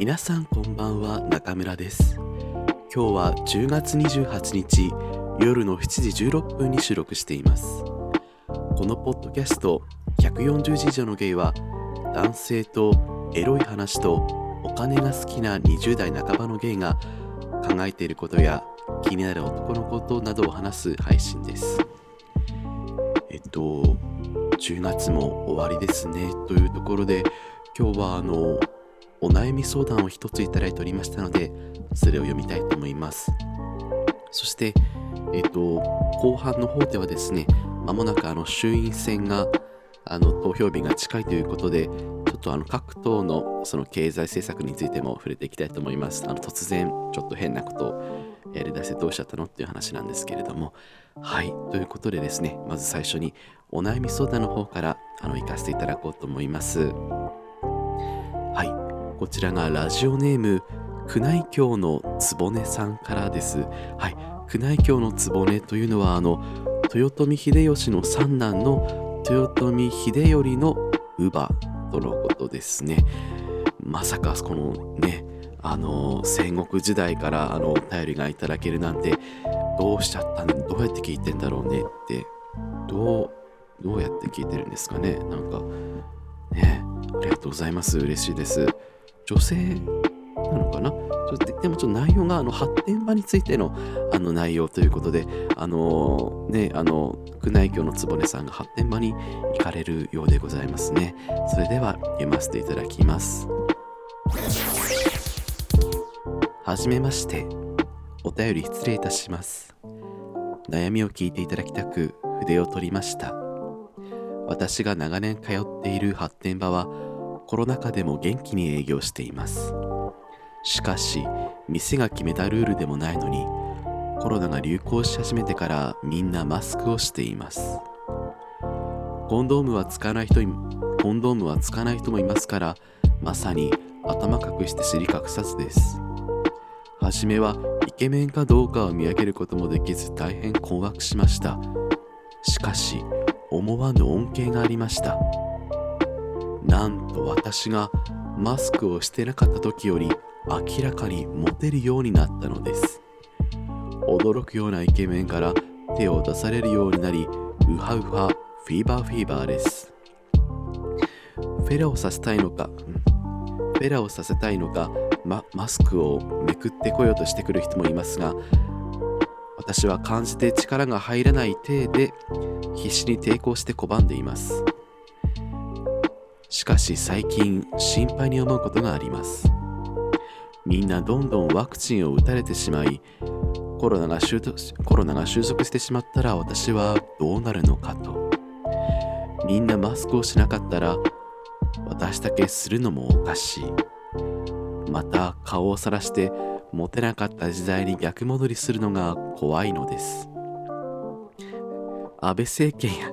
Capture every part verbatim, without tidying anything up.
皆さんこんばんは、中村です。今日はじゅうがつにじゅうはちにち夜のしちじじゅうろっぷんに収録しています。このポッドキャストひゃくよんじゅうじ以上のゲイは、男性とエロい話とお金が好きなにじゅうだいなかばのゲイが考えていることや気になる男のことなどを話す配信です。えっとじゅうがつも終わりですねというところで、今日はあのお悩み相談を一ついただいておりましたので、それを読みたいと思います。そしてえっと後半の方ではですね、まもなくあの衆院選があの投票日が近いということで、ちょっとあの各党のその経済政策についても触れていきたいと思います。あの突然ちょっと変なことをやりだしてどうしちゃったのっていう話なんですけれども、はい、ということでですね、まず最初にお悩み相談の方からあの行かせていただこうと思います。はい、こちらがラジオネーム宮内教のつぼねさんからです。はい、宮内教のつぼねというのはあの豊臣秀吉の三男の豊臣秀頼の乳母とのことですね。まさかこのね、あの戦国時代からあのお便りがいただけるなんて、どうしちゃったの、どうやって聞いてんだろうねって、どうどうやって聞いてるんですかね。なんかね、ありがとうございます、嬉しいです。女性なのかな。でもちょっと内容があの発展場についてのあの内容ということで、あのね、あの宮内教のつぼねさんが発展場に行かれるようでございますね。それでは読ませていただきます。はじめまして、お便り失礼いたします。悩みを聞いていただきたく筆を取りました。私が長年通っている発展場はコロナ禍でも元気に営業しています。しかし店が決めたルールでもないのに、コロナが流行し始めてからみんなマスクをしています。コンドームは使わない人コンドームは使わない人もいますから、まさに頭隠して尻隠さずです。はじめはイケメンかどうかを見分けることもできず大変困惑しました。しかし思わぬ恩恵がありました。なんと私がマスクをしてなかった時より明らかにモテるようになったのです。驚くようなイケメンから手を出されるようになり、ウハウハフィーバーフィーバーです。フェラをさせたいのか、フェラをさせたいのか、ま、マスクをめくってこようとしてくる人もいますが、私は感じて力が入らない体で必死に抵抗して拒んでいます。しかし最近心配に思うことがあります。みんなどんどんワクチンを打たれてしまい、コロナが収束、コロナが収束してしまったら私はどうなるのかと。みんなマスクをしなかったら私だけするのもおかしい。また顔をさらしてモテなかった時代に逆戻りするのが怖いのです。安倍政権や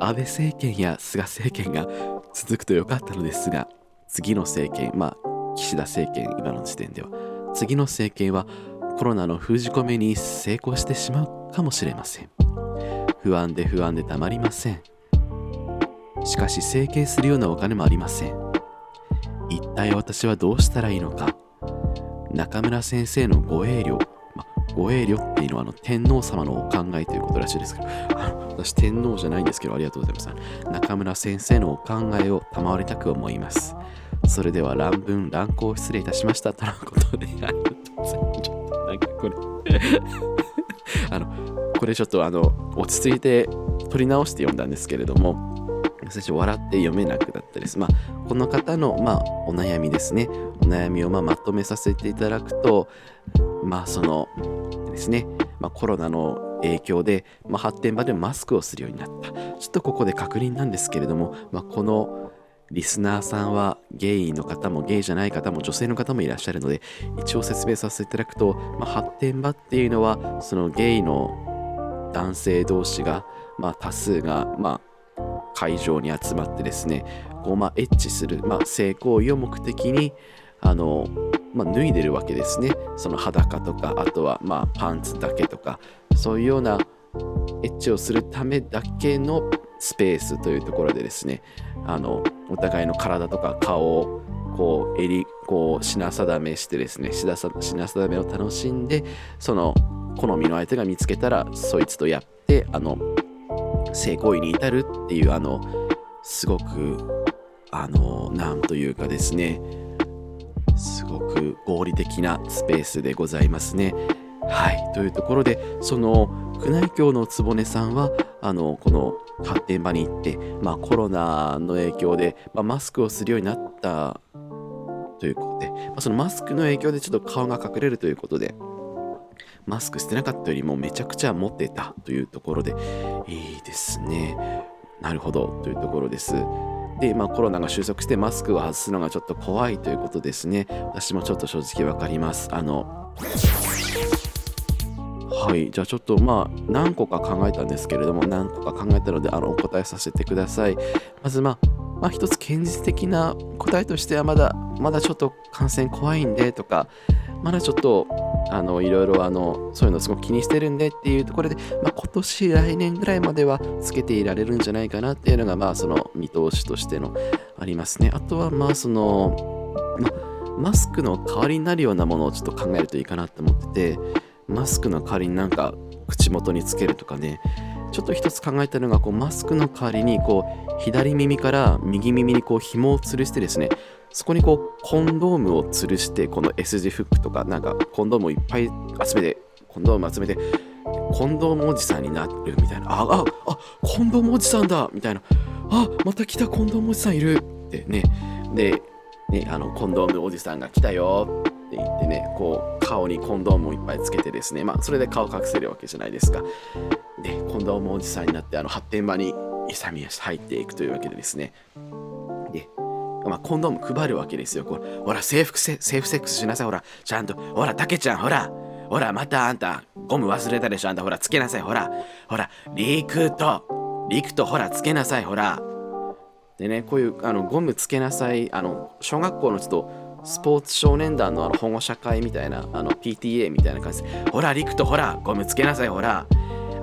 安倍政権や菅政権が続くと良かったのですが、次の政権、まあ岸田政権、今の時点では次の政権はコロナの封じ込めに成功してしまうかもしれません。不安で不安でたまりません。しかし整形するようなお金もありません。一体私はどうしたらいいのか。中村先生のご栄慮、ま、ご栄慮っていうのはあの天皇様のお考えということらしいですけど、私天皇じゃないんですけど、ありがとうございます。中村先生のお考えを賜りたく思います。それでは乱文乱行失礼いたしましたとのことで、ありがとうございます。ちょっとなんかこれあのこれちょっとあの落ち着いて取り直して読んだんですけれども、最初笑って読めなくなったです。まあ、この方の、まあ、お悩みですね。お悩みを、まあ、まとめさせていただくと、まあそのですね、まあ、コロナの影響で、まあ、発展場でマスクをするようになった。ちょっとここで確認なんですけれども、まあ、このリスナーさんはゲイの方もゲイじゃない方も女性の方もいらっしゃるので、一応説明させていただくと、まあ、発展場っていうのはそのゲイの男性同士が、まあ、多数がまあ会場に集まってですね、こうまあエッチする、まあ、性行為を目的にあの、まあ、脱いでるわけですね。その裸とか、あとはまあパンツだけとか、そういうようなエッチをするためだけのスペースというところでですね、あのお互いの体とか顔をこう襟こう品定めしてですね、品定めを楽しんで、その好みの相手が見つけたらそいつとやってあの性行為に至るっていう、あのすごくあのなんというかですね、すごく合理的なスペースでございますね。はい、というところで、その宮内庁の局さんはあのこの発展場に行って、まあ、コロナの影響で、まあ、マスクをするようになったということで、まあ、そのマスクの影響でちょっと顔が隠れるということで、マスクしてなかったよりもめちゃくちゃモテたというところで、いいですね。なるほどというところです。で、まあ、コロナが収束してマスクを外すのがちょっと怖いということですね。私もちょっと正直わかります。あのはい、じゃあちょっとまあ何個か考えたんですけれども、何個か考えたのであのお答えさせてください。まずまあ、まあ、一つ現実的な答えとしては、まだまだちょっと感染怖いんでとか、まだちょっとあのいろいろあのそういうのすごく気にしてるんでっていうところで、まあ、今年来年ぐらいまではつけていられるんじゃないかなっていうのが、まあその見通しとしてのありますね。あとはまあその、ま、マスクの代わりになるようなものをちょっと考えるといいかなと思ってて、マスクの代わりになんか口元につけるとかね、ちょっと一つ考えたのが、こうマスクの代わりにこう左耳から右耳にこう紐を吊るしてですね、そこにこうコンドームを吊るして、この S 字フックとか、なんかコンドームをいっぱい集めて、コンドーム集めて、コンドームおじさんになるみたいな、あああコンドームおじさんだみたいな、あまた来たコンドームおじさんいるってね、で、ね、あのコンドームおじさんが来たよって言ってね、こう顔にコンドームをいっぱいつけてですね、まあそれで顔隠せるわけじゃないですか。で、コンドームおじさんになって、あの発展場に勇み足入っていくというわけでですね、で、まあ、コンドーム配るわけですよ。こうほらセーフセ、セーフセックスしなさい、ほらちゃんと、ほらタケちゃん、ほらほらまたあんたゴム忘れたでしょ、あんたほらつけなさい、ほらほらリクとリクとほらつけなさい、ほらでね、こういうあのゴムつけなさい、あの小学校のちょっとスポーツ少年団 の, あの保護者会みたいな、あの ピーティーエー みたいな感じで、ほらリクとほらゴムつけなさい、ほら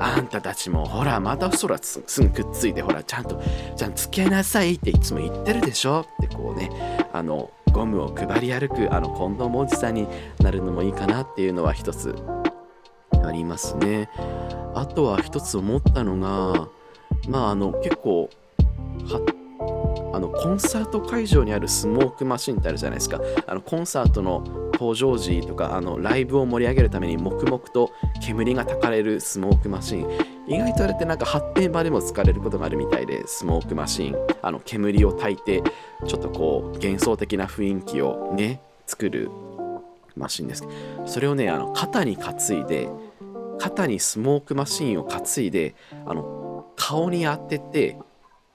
あんたたちもほらまたそら す, すぐくっついて、ほらちゃんとちゃんつけなさいっていつも言ってるでしょってこうね、あのゴムを配り歩くあの近藤もおじさんになるのもいいかなっていうのは一つありますね。あとは一つ思ったのが、まああの結構はあのコンサート会場にあるスモークマシンってあるじゃないですか。あのコンサートの登場時とか、あのライブを盛り上げるために黙々と煙がたかれるスモークマシン、意外とあれってなんか発展場でも使われることがあるみたいで、スモークマシン、あの煙を焚いてちょっとこう幻想的な雰囲気をね作るマシンです。それをね、あの肩に担いで、肩にスモークマシンを担いで、あの顔に当てて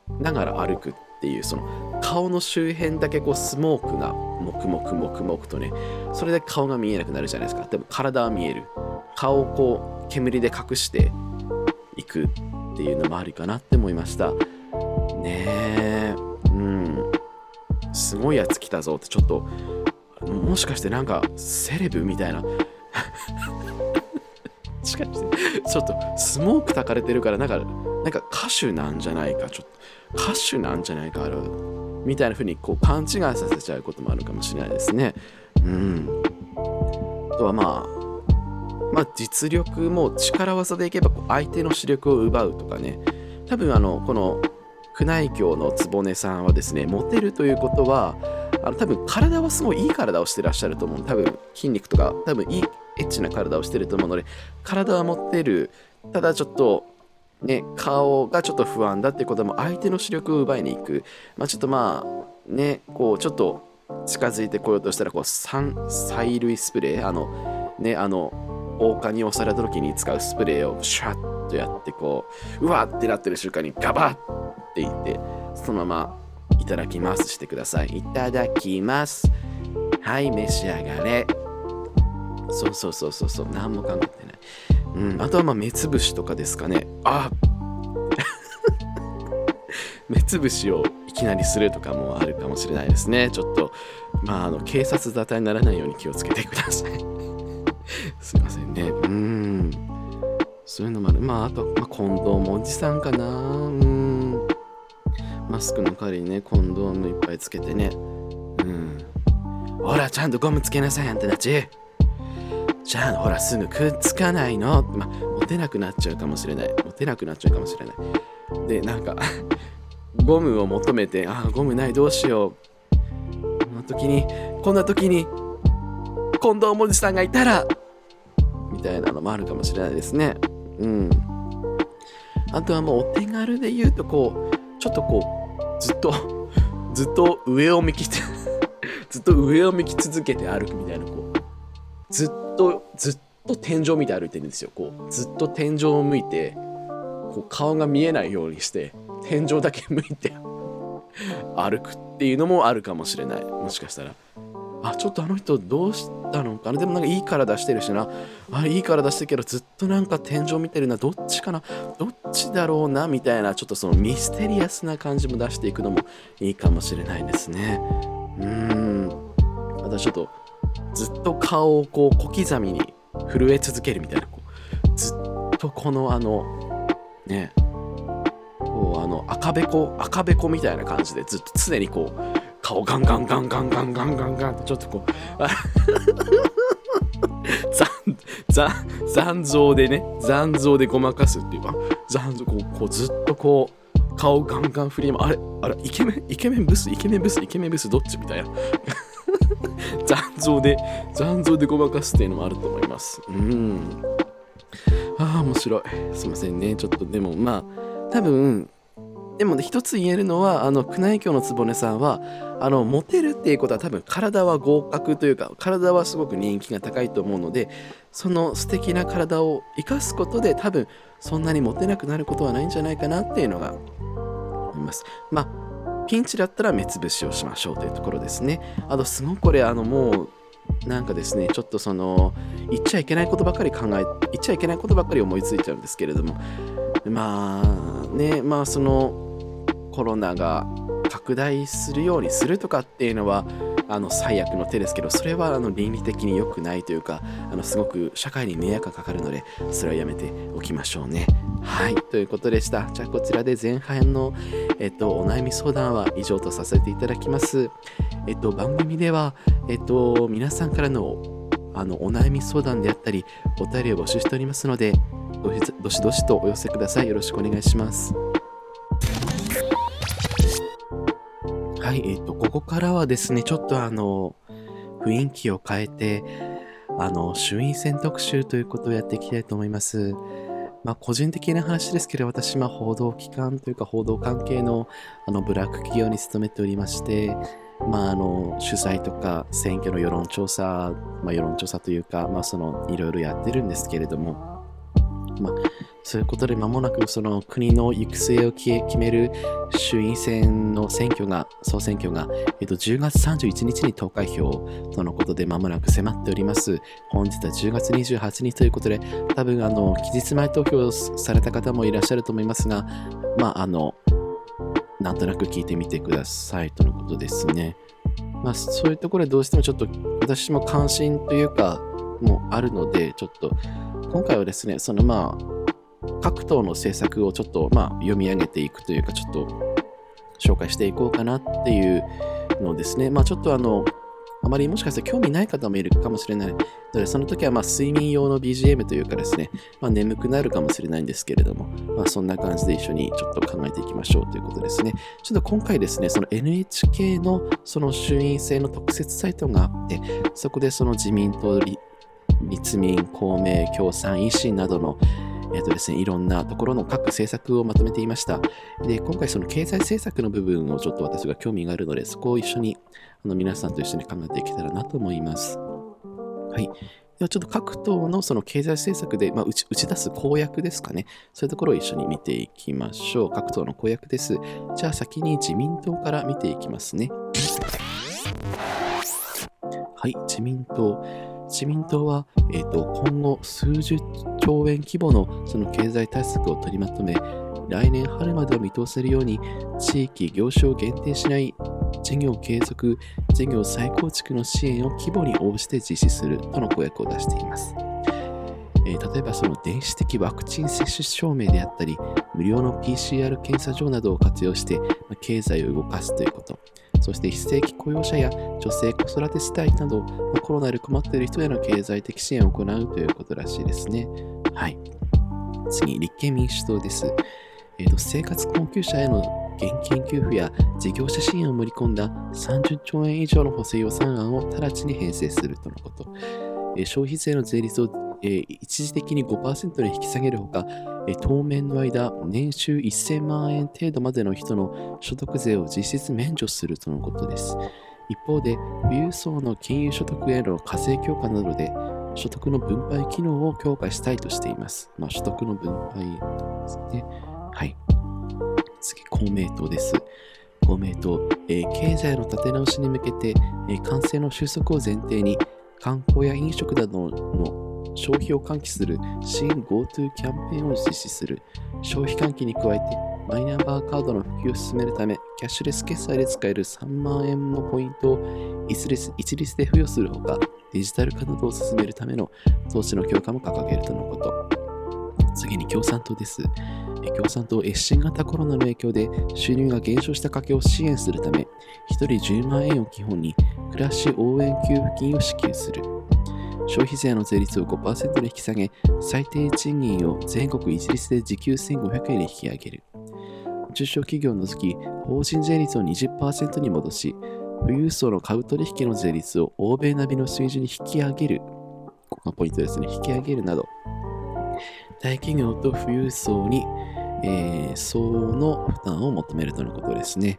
ながら歩くっていう、その顔の周辺だけこうスモークが黙々黙々とね、それで顔が見えなくなるじゃないですか。でも体は見える、顔をこう煙で隠していくっていうのもありかなって思いましたね。えうんすごいやつ来たぞって、ちょっともしかしてなんかセレブみたいなしかしてちょっとスモークたかれてるから、なんかなんか歌手なんじゃないか、ちょっと歌手なんじゃないかあるみたいな風にこう勘違いさせちゃうこともあるかもしれないですね。うん。あとはまあ、まあ、実力も力技でいけばこう相手の視力を奪うとかね。多分あのこの宮内庁の局さんはですね、モテるということは、あの多分体はすごいいい体をしてらっしゃると思う。多分筋肉とか多分いいエッチな体をしてると思うので、体はモテる。ただちょっとね、顔がちょっと不安だってことも、相手の視力を奪いに行く、まあ、ちょっとまあね、こうちょっと近づいてこようとしたらこう催涙スプレー、あのね、あの王冠に押された時に使うスプレーをシャッとやって、こううわってなってる瞬間にガバッっていって、そのままいただきますしてください。いただきます、はい、召し上がれ。そうそうそうそうそう、何も考えてない。うん、あとはまあ目つぶしとかですかね。あ目つぶしをいきなりするとかもあるかもしれないですね。ちょっと、まあ、あの警察沙汰にならないように気をつけてください。すいませんね。うん。そういうのもある。まああと、まあ、コンドームおじさんかな。うん。マスクの代わりにねコンドームいっぱいつけてね。うん。ほらちゃんとゴムつけなさいあんたたち。じゃあほらすぐくっつかないの。まあモテなくなっちゃうかもしれない。モテなくなっちゃうかもしれない。でなんかゴムを求めてあゴムないどうしよう。こんな時にこんな時にコンドームおじさんがいたら。みたいなのもあるかもしれないですね。うん。あとはもうお手軽で言うとこうちょっとこうずっとずっと上を向きずっと上を向き続けて歩くみたいなこうずっとずっと天井見て歩いてるんですよ。こうずっと天井を向いてこう顔が見えないようにして天井だけ向いて歩くっていうのもあるかもしれない。もしかしたら。あ、ちょっとあの人どうしたのかな。でもなんかいい体してるしな。あ、いい体してるけどずっとなんか天井見てるな。どっちかな。どっちだろうなみたいなちょっとそのミステリアスな感じも出していくのもいいかもしれないですね。うーん。またちょっとずっと顔をこう小刻みに震え続けるみたいな。こうずっとこのあのね、こうあの赤べこ赤べこみたいな感じでずっと常にこう。顔ガンガンガンガンガンガンガンガンってちょっとこう残, 残, 残像でね残像でごまかすっていうか残像こ う, こうずっとこう顔ガンガン振り回あれあれイケメンイケメンブスイケメンブスイケメンブスどっちみたいな残像で残像でごまかすっていうのもあると思います。うーんああ面白い。すいませんねちょっとでもまあ多分でも、ね、一つ言えるのはあの宮内庁の局さんはあのモテるっていうことは多分体は合格というか体はすごく人気が高いと思うのでその素敵な体を生かすことで多分そんなにモテなくなることはないんじゃないかなっていうのが思います。まあピンチだったら目つぶしをしましょうというところですね。あとすごくこれあのもうなんかですねちょっとその言っちゃいけないことばかり考え言っちゃいけないことばかり思いついちゃうんですけれどもまあねまあそのコロナが拡大するようにするとかっていうのはあの最悪の手ですけどそれはあの倫理的に良くないというかあのすごく社会に迷惑がかかるのでそれはやめておきましょうね。はいということでした。じゃあこちらで前半の、えっと、お悩み相談は以上とさせていただきます。えっと、番組では、えっと、皆さんからの、あのお悩み相談であったりお便りを募集しておりますのでどしどしどしとお寄せください。よろしくお願いします。はい、えーと、ここからはですね、ちょっとあの、雰囲気を変えて、あの、衆院選特集ということをやっていきたいと思います。まあ、個人的な話ですけど、私、まあ、報道機関というか、報道関係の、あの、ブラック企業に勤めておりまして、まあ、あの、取材とか、選挙の世論調査、まあ、世論調査というか、まあ、その、いろいろやってるんですけれども、まあ、そういうことで間もなくその国の行く末を決める衆院選の選挙が総選挙が、えっと、じゅうがつさんじゅういちにちに投開票とのことで間もなく迫っております。本日はじゅうがつにじゅうはちにちということで多分あの期日前投票された方もいらっしゃると思いますがまああのなんとなく聞いてみてくださいとのことですね。まあそういうところでどうしてもちょっと私も関心というかもあるのでちょっと今回はですね、そのまあ各党の政策をちょっとまあ読み上げていくというか、ちょっと紹介していこうかなっていうのですね。まあちょっとあのあまりもしかしたら興味ない方もいるかもしれないので、その時はまあ睡眠用の ビージーエム というかですね、まあ、眠くなるかもしれないんですけれども、まあそんな感じで一緒にちょっと考えていきましょうということですね。ちょっと今回ですね、その エヌエイチケー のその衆院選の特設サイトがあって、そこでその自民党立民、公明、共産、維新などの、えーとですね、いろんなところの各政策をまとめていました。で、今回その経済政策の部分をちょっと私が興味があるので、そこを一緒にあの皆さんと一緒に考えていけたらなと思います。はい。ではちょっと各党のその経済政策で、まあ、打ち、打ち出す公約ですかね。そういうところを一緒に見ていきましょう。各党の公約です。じゃあ先に自民党から見ていきますね。はい、自民党。自民党は、えーと、今後数十兆円規模のその経済対策を取りまとめ、来年春までを見通せるように地域業種を限定しない事業継続、事業再構築の支援を規模に応じて実施するとの公約を出しています。えー、例えばその電子的ワクチン接種証明であったり、無料の ピーシーアール 検査場などを活用して、まあ、経済を動かすということ、そして非正規雇用者や女性子育て世帯など、まあ、コロナで困っている人への経済的支援を行うということらしいですね。はい。次、立憲民主党です。えーと、生活困窮者への現金給付や事業者支援を盛り込んださんじゅっちょうえん以上の補正予算案を直ちに編成するとのこと、えー、消費税の税率を、えー、一時的に ごパーセント に引き下げるほか、えー、当面の間年収せんまんえん程度までの人の所得税を実質免除するとのことです。一方で富裕層の金融所得への課税強化などで所得の分配機能を強化したいとしています。まあ、所得の分配ですね。はい。次、公明党です。公明党、えー、経済の立て直しに向けて、えー、感染の収束を前提に観光や飲食などの消費を喚起する新 GoTo キャンペーンを実施する。消費喚起に加えてマイナンバーカードの普及を進めるためキャッシュレス決済で使えるさんまんえんのポイントを一律で付与するほか、デジタル化などを進めるための投資の強化も掲げるとのこと。次に共産党です。共産党、新型コロナの影響で収入が減少した家計を支援するため、ひとりじゅうまんえんを基本に暮らし応援給付金を支給する。消費税の税率を ごパーセント に引き下げ、最低賃金を全国一律で時給せんごひゃくえんに引き上げる。中小企業を除き、法人税率を にじゅっパーセント に戻し、富裕層の株取引の税率を欧米並みの水準に引き上げる。ここがポイントですね。引き上げるなど。大企業と富裕層に、えー、相応の負担を求めるとのことですね。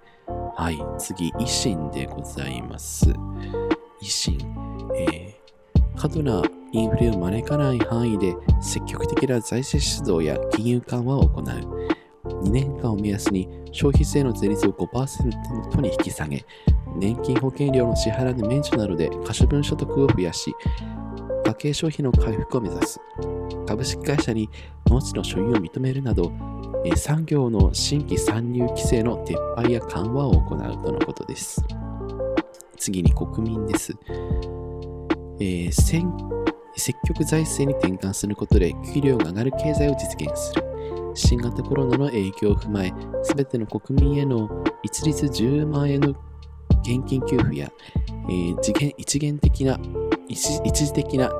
はい、次、維新でございます。維新、えー、過度なインフレを招かない範囲で積極的な財政出動や金融緩和を行う。にねんかんを目安に消費税の税率を ごパーセント に引き下げ、年金保険料の支払いの免除などで可処分所得を増やし、家計消費の回復を目指す。株式会社に農地の所有を認めるなど、え産業の新規参入規制の撤廃や緩和を行うとのことです。次に国民です。えー、積極財政に転換することで給料が上がる経済を実現する。新型コロナの影響を踏まえ、すべての国民への一律じゅうまんえんの現金給付や、えー、次元一元的な一, 一時的な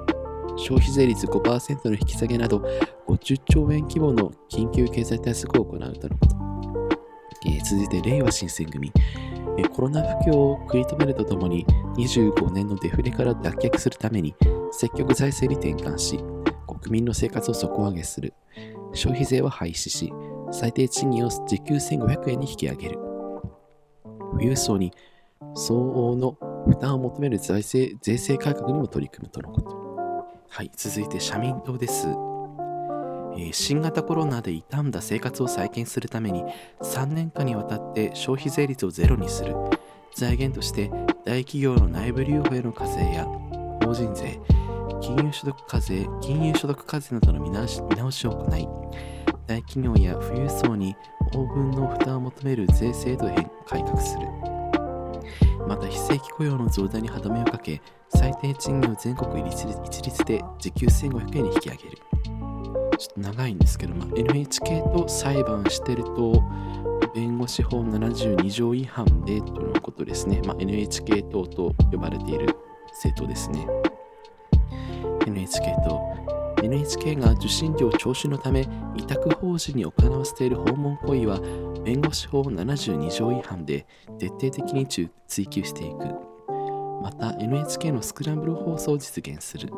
消費税率 ごパーセント の引き下げなどごじゅっちょうえん規模の緊急経済対策を行うとのこと、えー、続いてれいわ新選組、えー、コロナ不況を食い止めるとともににじゅうごねんのデフレから脱却するために積極財政に転換し、国民の生活を底上げする。消費税は廃止し、最低賃金を時給せんごひゃくえんに引き上げる。富裕層に相応の負担を求める財政税制改革にも取り組むとのこと。はい、続いて社民党です。えー、新型コロナで傷んだ生活を再建するためにさんねんかんにわたって消費税率をゼロにする。財源として大企業の内部留保への課税や法人税、金融所得課税、金融所得課税などの見直し、見直しを行い、大企業や富裕層に応分の負担を求める税制度へ改革する。また非正規雇用の増大に歯止めをかけ、最低賃金を全国一律で時給せんごひゃくえんに引き上げる。ちょっと長いんですけど、まあ、エヌエイチケー と裁判してると弁護士法ななじゅうにじょう違反でとのことですね。まあ、エヌエイチケー 党と呼ばれている政党ですね。エヌエイチケー 党 エヌエイチケー が受信料徴収のため委託法人に行わせている訪問行為は弁護士法ななじゅうにじょう違反で徹底的に追及していく。また エヌエイチケー のスクランブル放送を実現する。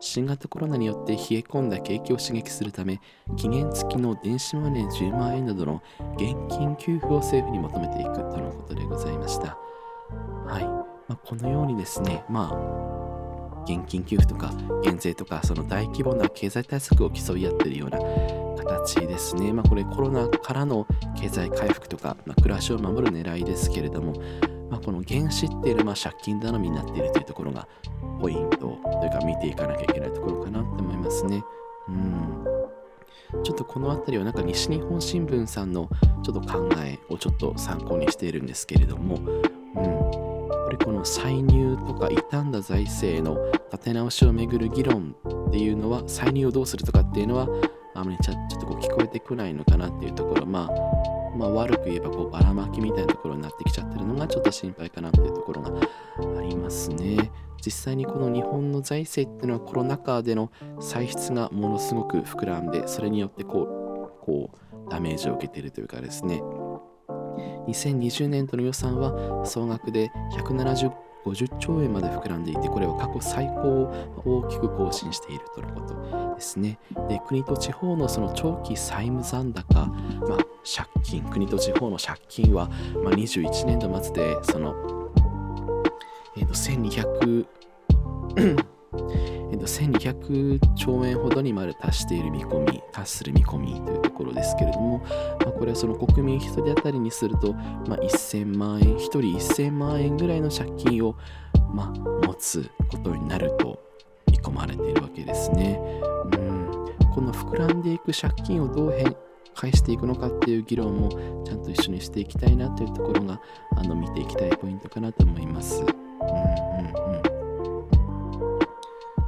新型コロナによって冷え込んだ景気を刺激するため期限付きの電子マネーじゅうまんえんなどの現金給付を政府に求めていくとのことでございました。はい、まあ、このようにですね、まあ現金給付とか減税とかその大規模な経済対策を競い合っているような形ですね。まあ、これコロナからの経済回復とか、まあ、暮らしを守る狙いですけれども、まあ、この原資っていうのは借金頼みになっているというところがポイントというか見ていかなきゃいけないところかなと思いますね。うん。ちょっとこの辺りはなんか西日本新聞さんのちょっと考えをちょっと参考にしているんですけれども、うん。この歳入とか傷んだ財政の立て直しをめぐる議論っていうのは、歳入をどうするとかっていうのはあまりちょっとこう聞こえてこないのかなっていうところ、まあ、まあ悪く言えばこうばらまきみたいなところになってきちゃってるのがちょっと心配かなっていうところがありますね。実際にこの日本の財政っていうのはコロナ禍での歳出がものすごく膨らんで、それによってこう、こうダメージを受けているというかですね、にせんにじゅうねんどの予算は総額でひゃくななじゅうごじゅっちょうえんまで膨らんでいて、これは過去最高を大きく更新しているとのことですね。で、国と地方のその長期債務残高、まあ、借金、国と地方の借金は、まあ、にじゅういちねんどまつでその、えー、と1200 えーとせんにひゃくちょうえんほどにまで達している見込み、達する見込みというところですけれども、まあ、これはその国民一人当たりにすると、まあ、せんまんえん、ひとりせんまんえんぐらいの借金を、まあ、持つことになると見込まれているわけですね。うん、この膨らんでいく借金をどう変返していくのかっていう議論もちゃんと一緒にしていきたいなというところが、あの見ていきたいポイントかなと思います。うんうんうん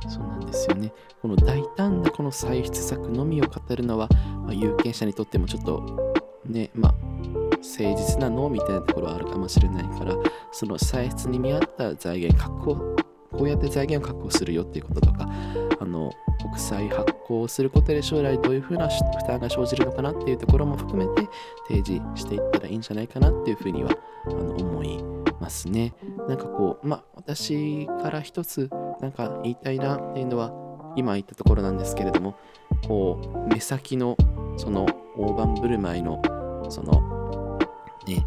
そうなんですよね。この大胆なこの歳出策のみを語るのは、まあ、有権者にとってもちょっとね、まあ、誠実なのみたいなところはあるかもしれないから、その歳出に見合った財源確保、こうやって財源を確保するよっていうこととか、あの国債発行をすることで将来どういうふうな負担が生じるのかなっていうところも含めて提示していったらいいんじゃないかなっていうふうにはあの思いますね。なんかこう、まあ、私から一つなんか言いたいなっていうのは今言ったところなんですけれども、こう目先のその大盤振る舞いのそのね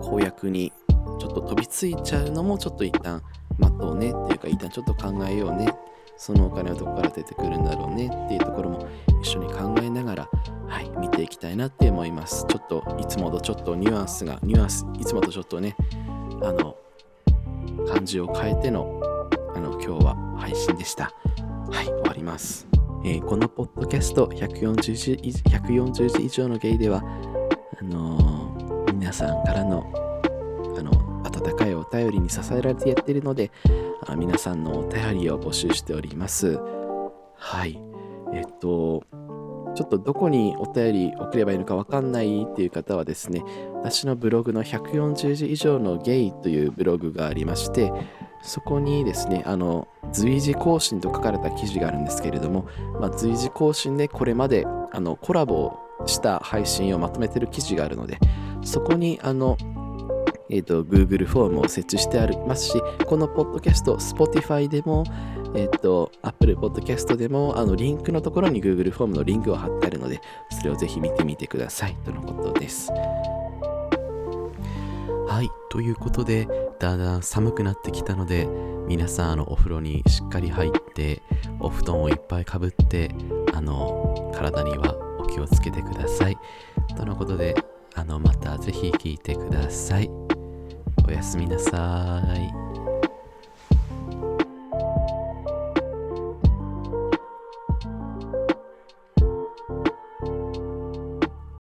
公約にちょっと飛びついちゃうのもちょっと一旦待とうねっていうか、一旦ちょっと考えようね、そのお金はどこから出てくるんだろうねっていうところも一緒に考えながら、はい、見ていきたいなって思います。ちょっといつもとちょっとニュアンスがニュアンスいつもとちょっとねあの漢字を変えてのあの今日は配信でした。はい、終わります。えー、このポッドキャストひゃくよんじゅうじ以上のゲイではあのー、皆さんからのあの温かいお便りに支えられてやっているので、あ皆さんのお便りを募集しております。はいえっとちょっとどこにお便り送ればいいのか分かんないっていう方はですね、私のブログのひゃくよんじゅうじ以上のゲイというブログがありまして、そこにですね、あの随時更新と書かれた記事があるんですけれども、まあ、随時更新でこれまであのコラボした配信をまとめてる記事があるので、そこにあのえーと、Google フォームを設置してありますし、このポッドキャスト Spotify でも、えーと、Apple ポッドキャストでもあのリンクのところに Google フォームのリンクを貼ってあるので、それをぜひ見てみてくださいとのことです。はい、ということでだんだん寒くなってきたので、皆さんあのお風呂にしっかり入ってお布団をいっぱいかぶって、あの体にはお気をつけてくださいとのことで、あのまたぜひ聞いてください。おやすみなさーい。